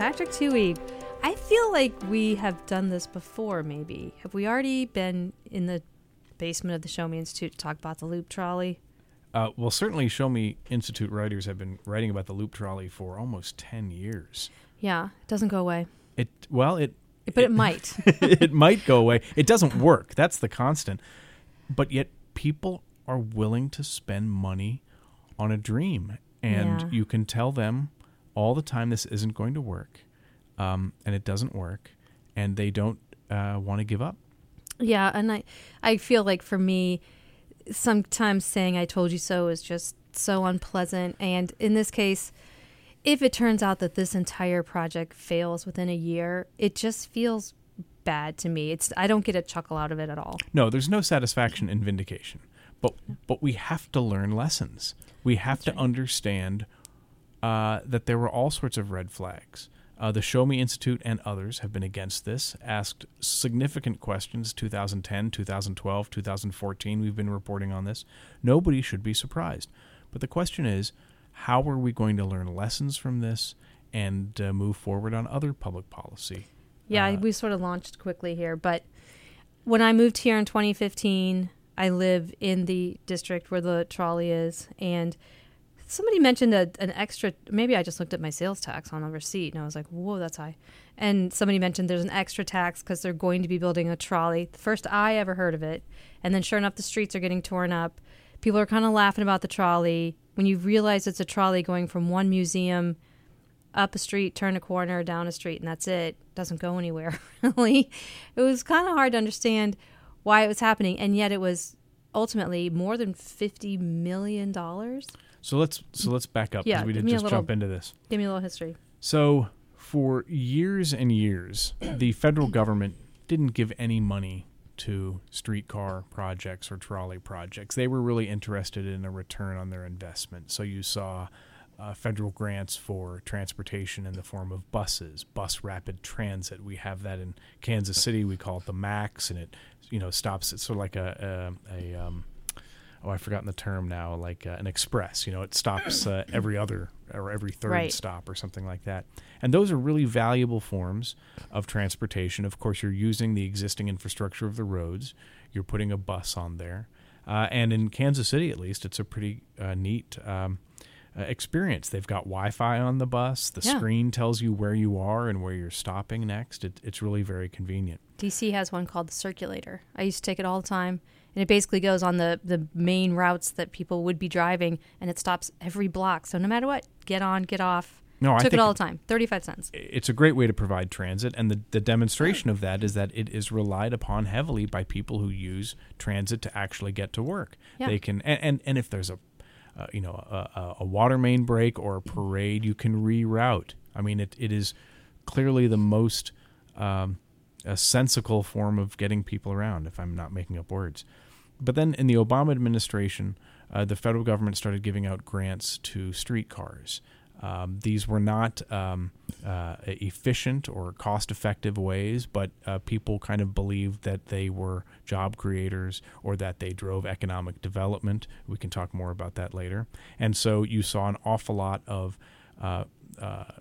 Patrick Toohey. I feel like we have done this before, maybe. Have we already been in the basement of the Show Me Institute to talk about the loop trolley? Well, certainly Show Me Institute writers have been writing about the loop trolley for almost 10 years. Yeah, it doesn't go away. It might. It might go away. It doesn't work. That's the constant. But yet people are willing to spend money on a dream. And you can tell them all the time this isn't going to work. And it doesn't work. And they don't want to give up. Yeah, and I feel like for me, sometimes saying I told you so is just so unpleasant. And in this case, if it turns out that this entire project fails within a year, it just feels bad to me. I don't get a chuckle out of it at all. No, there's no satisfaction in vindication. But we have to learn lessons. We have to understand that there were all sorts of red flags. The Show Me Institute and others have been against this, asked significant questions, 2010, 2012, 2014. We've been reporting on this. Nobody should be surprised. But the question is, how are we going to learn lessons from this and move forward on other public policy? Yeah, we sort of launched quickly here. But when I moved here in 2015, I live in the district where the trolley is. And somebody mentioned an extra, maybe I just looked at my sales tax on a receipt and I was like, whoa, that's high. And somebody mentioned there's an extra tax because they're going to be building a trolley. The first I ever heard of it. And then sure enough, the streets are getting torn up. People are kind of laughing about the trolley. When you realize it's a trolley going from one museum up a street, turn a corner, down a street, and that's it. It doesn't go anywhere, really. It was kind of hard to understand why it was happening, and yet it was ultimately more than $50 million. So let's back up, because we didn't just jump into this. Give me a little history. So for years and years, the federal government didn't give any money to streetcar projects or trolley projects. They were really interested in a return on their investment. So you saw federal grants for transportation in the form of buses, bus rapid transit. We have that in Kansas City. We call it the MAX, and it stops. It's sort of like I've forgotten the term now, like an express. It stops every other or every third stop or something like that. And those are really valuable forms of transportation. Of course, you're using the existing infrastructure of the roads. You're putting a bus on there. And in Kansas City, at least, it's a pretty neat experience. They've got Wi-Fi on the bus. The screen tells you where you are and where you're stopping next. It's really very convenient. D.C. has one called the Circulator. I used to take it all the time. And it basically goes on the main routes that people would be driving, and it stops every block. So no matter what, get on, get off. Took it all the time, 35 cents. It's a great way to provide transit, and the demonstration of that is that it is relied upon heavily by people who use transit to actually get to work. Yeah. They can, and if there's a water main break or a parade, you can reroute. I mean, it is clearly the most a sensical form of getting people around, if I'm not making up words. But then in the Obama administration, the federal government started giving out grants to streetcars. These were not efficient or cost-effective ways, but people kind of believed that they were job creators or that they drove economic development. We can talk more about that later. And so you saw an awful lot of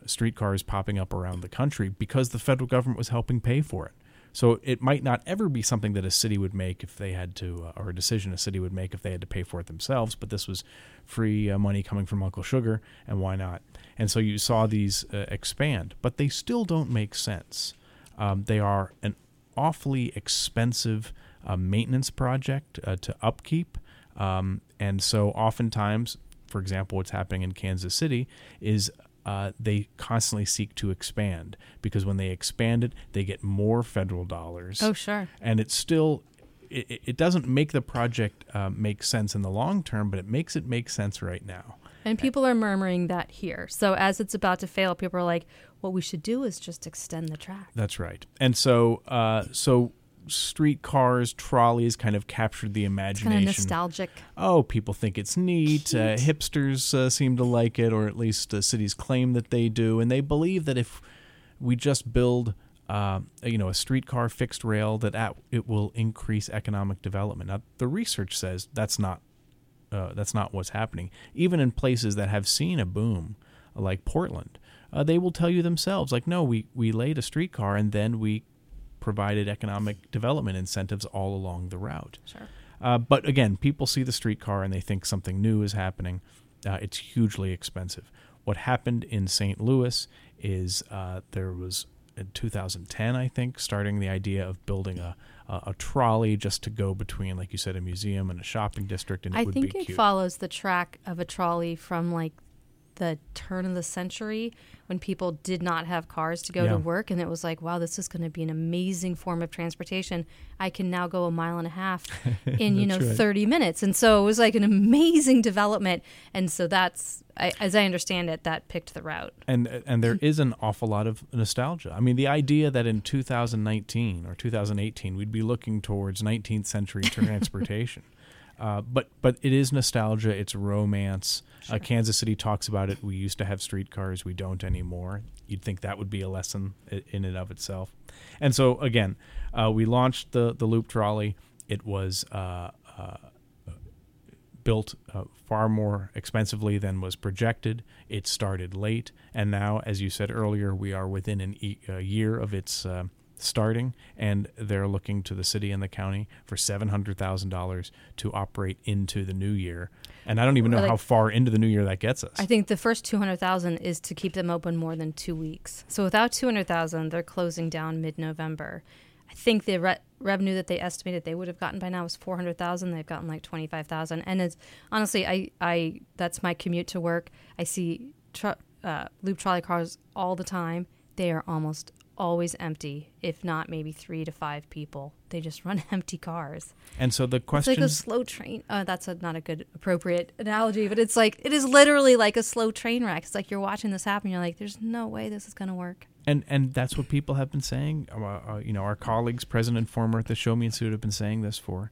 streetcars popping up around the country because the federal government was helping pay for it. So it might not ever be something that a city would make if they had to, or a decision a city would make if they had to pay for it themselves, but this was free money coming from Uncle Sugar, and why not? And so you saw these expand, but they still don't make sense. They are an awfully expensive maintenance project to upkeep, and so oftentimes, for example, what's happening in Kansas City is they constantly seek to expand, because when they expand it, they get more federal dollars. Oh, sure. And it's still, it doesn't make the project make sense in the long term, but it makes it make sense right now. And people are murmuring that here. So as it's about to fail, people are like, what we should do is just extend the track. That's right. And so, streetcars, trolleys kind of captured the imagination. It's kind of nostalgic. Oh, people think it's neat. Hipsters seem to like it, or at least cities claim that they do. And they believe that if we just build a streetcar fixed rail, that it will increase economic development. Now, the research says that's not what's happening. Even in places that have seen a boom, like Portland, they will tell you themselves, like, no, we laid a streetcar and then we provided economic development incentives all along the route. Sure. But again, people see the streetcar and they think something new is happening. It's hugely expensive. What happened in St. Louis is there was, in 2010, I think, starting the idea of building a trolley just to go between, like you said, a museum and a shopping district, and I think it follows the track of a trolley from, like, the turn of the century when people did not have cars to go to work, and it was like, wow, this is going to be an amazing form of transportation. I can now go a mile and a half in 30 minutes. And so it was like an amazing development. And so that's, as I understand it, that picked the route. And there is an awful lot of nostalgia. I mean, the idea that in 2019 or 2018 we'd be looking towards 19th century transportation. But it is nostalgia. It's romance. Sure. Kansas City talks about it. We used to have streetcars. We don't anymore. You'd think that would be a lesson in and of itself. And so, again, we launched the loop trolley. It was built far more expensively than was projected. It started late. And now, as you said earlier, we are within a year of its starting, and they're looking to the city and the county for $700,000 to operate into the new year. And I don't even know how far into the new year that gets us. I think the first $200,000 is to keep them open more than 2 weeks. So without $200,000, they're closing down mid-November. I think the revenue that they estimated they would have gotten by now was $400,000. They've gotten like $25,000. And it's honestly, I that's my commute to work. I see loop trolley cars all the time. They are almost always empty, if not maybe 3 to 5 people. They just run empty cars. And so the question... It's like a slow train. That's not a good, appropriate analogy, but it's like, it is literally like a slow train wreck. It's like you're watching this happen. You're like, there's no way this is going to work. And that's what people have been saying. Our colleagues, present and former at the Show Me Institute, have been saying this for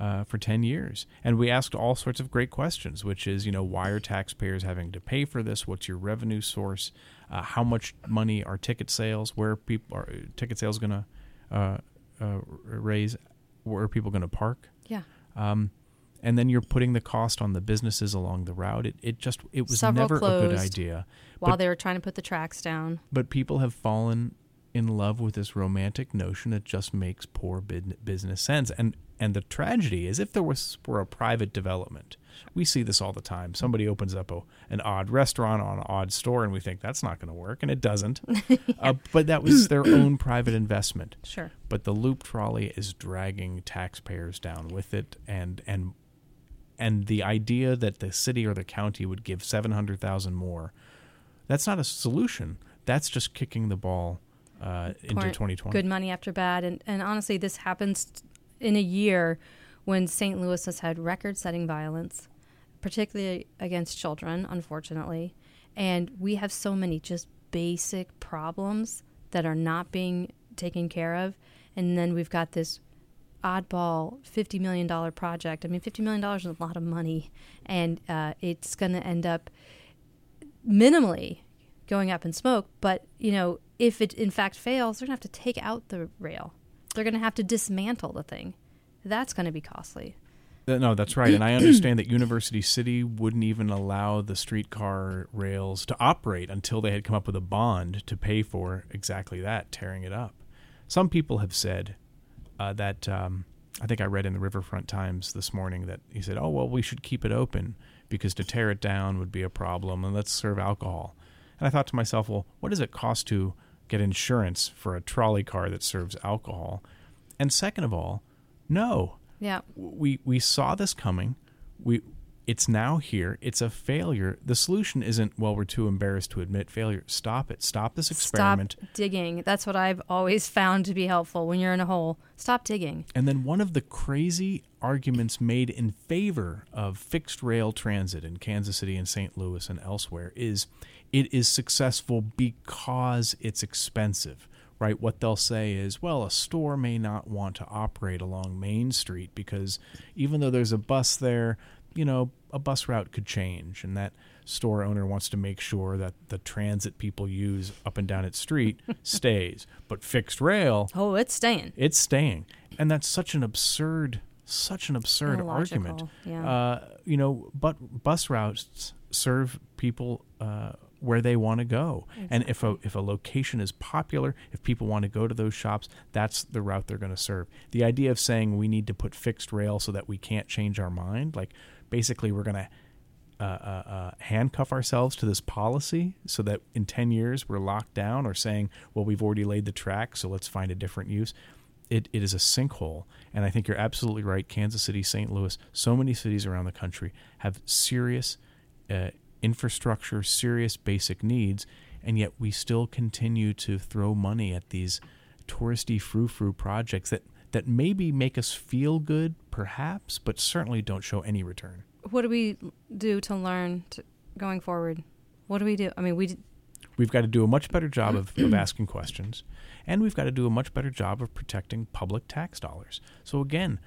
10 years. And we asked all sorts of great questions, which is, why are taxpayers having to pay for this? What's your revenue source? How much money are ticket sales? Where are ticket sales going to raise? Where are people going to park? Yeah. And then you're putting the cost on the businesses along the route. It was never a good idea. While they were trying to put the tracks down. But people have fallen in love with this romantic notion that just makes poor business sense. And the tragedy is, if there were a private development, we see this all the time. Somebody opens up an odd restaurant on an odd store, and we think that's not going to work, and it doesn't. But that was their own private investment. Sure. But the loop trolley is dragging taxpayers down with it, and the idea that the city or the county would give $700,000 more, that's not a solution. That's just kicking the ball into 2020. Good money after bad, and honestly, this happens. In a year when St. Louis has had record-setting violence, particularly against children, unfortunately, and we have so many just basic problems that are not being taken care of, and then we've got this oddball $50 million project. I mean, $50 million is a lot of money, and it's going to end up minimally going up in smoke, but, if it in fact fails, they're going to have to take out the rail. They're going to have to dismantle the thing. That's going to be costly. No, that's right. And I understand that University City wouldn't even allow the streetcar rails to operate until they had come up with a bond to pay for exactly that, tearing it up. Some people have said that, I think I read in the Riverfront Times this morning that he said, oh, well, we should keep it open because to tear it down would be a problem, and let's serve alcohol. And I thought to myself, well, what does it cost to get insurance for a trolley car that serves alcohol? And second of all, no. Yeah. We saw this coming. It's now here. It's a failure. The solution isn't, well, we're too embarrassed to admit failure. Stop it. Stop this experiment. Stop digging. That's what I've always found to be helpful when you're in a hole. Stop digging. And then one of the crazy arguments made in favor of fixed rail transit in Kansas City and St. Louis and elsewhere is it is successful because it's expensive, right? What they'll say is, well, a store may not want to operate along Main Street because even though there's a bus there, a bus route could change, and that store owner wants to make sure that the transit people use up and down its street stays. But fixed rail... Oh, it's staying. It's staying. And that's such an absurd argument. Yeah. But bus routes serve people where they want to go. Exactly. And if a location is popular, if people want to go to those shops, that's the route they're going to serve. The idea of saying we need to put fixed rail so that we can't change our mind, like basically we're going to handcuff ourselves to this policy so that in 10 years we're locked down, or saying, well, we've already laid the track, so let's find a different use. It is a sinkhole. And I think you're absolutely right. Kansas City, St. Louis, so many cities around the country have serious infrastructure, serious basic needs, and yet we still continue to throw money at these touristy frou-frou projects that maybe make us feel good, perhaps, but certainly don't show any return. What do we do to learn going forward? What do we do? I mean, we've got to do a much better job of asking questions, and we've got to do a much better job of protecting public tax dollars. So again,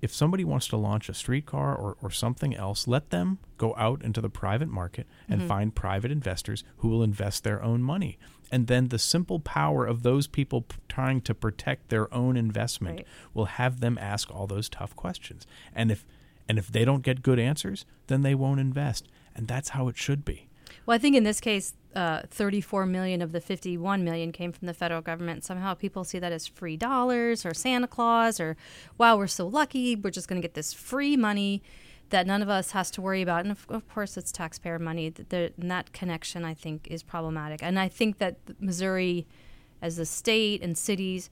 if somebody wants to launch a streetcar or something else, let them go out into the private market and find private investors who will invest their own money. And then the simple power of those people trying to protect their own investment will have them ask all those tough questions. And if they don't get good answers, then they won't invest. And that's how it should be. Well, I think in this case, 34 million of the 51 million came from the federal government. Somehow people see that as free dollars or Santa Claus, or, wow, we're so lucky, we're just going to get this free money that none of us has to worry about. And of course, it's taxpayer money. And that connection, I think, is problematic. And I think that Missouri, as a state and cities,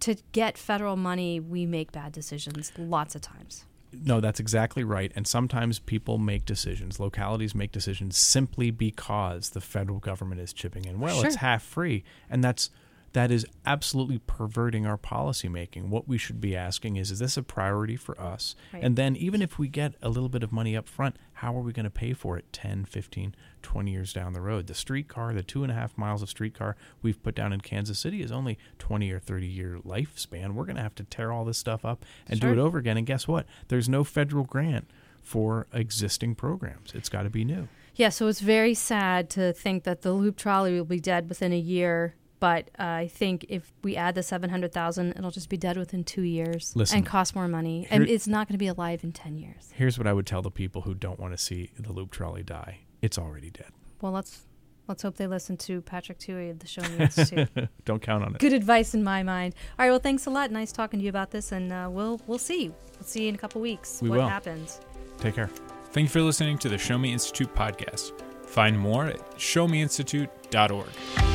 to get federal money, we make bad decisions lots of times. No, that's exactly right. And sometimes people make decisions, localities make decisions simply because the federal government is chipping in. Well, sure, it's half free. And that is absolutely perverting our policymaking. What we should be asking is this a priority for us? Right. And then even if we get a little bit of money up front, how are we going to pay for it 10, 15, 20 years down the road? The streetcar, the 2.5 miles of streetcar we've put down in Kansas City is only 20 or 30-year lifespan. We're going to have to tear all this stuff up and do it over again. And guess what? There's no federal grant for existing programs. It's got to be new. Yeah, so it's very sad to think that the loop trolley will be dead within a year. But I think if we add the $700,000, it'll just be dead within 2 years. Listen, and cost more money. And it's not going to be alive in 10 years. Here's what I would tell the people who don't want to see the loop trolley die. It's already dead. Well, let's hope they listen to Patrick Toohey of the Show Me Institute. Don't count on it. Good advice in my mind. All right, well, thanks a lot. Nice talking to you about this. And we'll see. We'll see you in a couple weeks happens. Take care. Thank you for listening to the Show Me Institute podcast. Find more at showmeinstitute.org.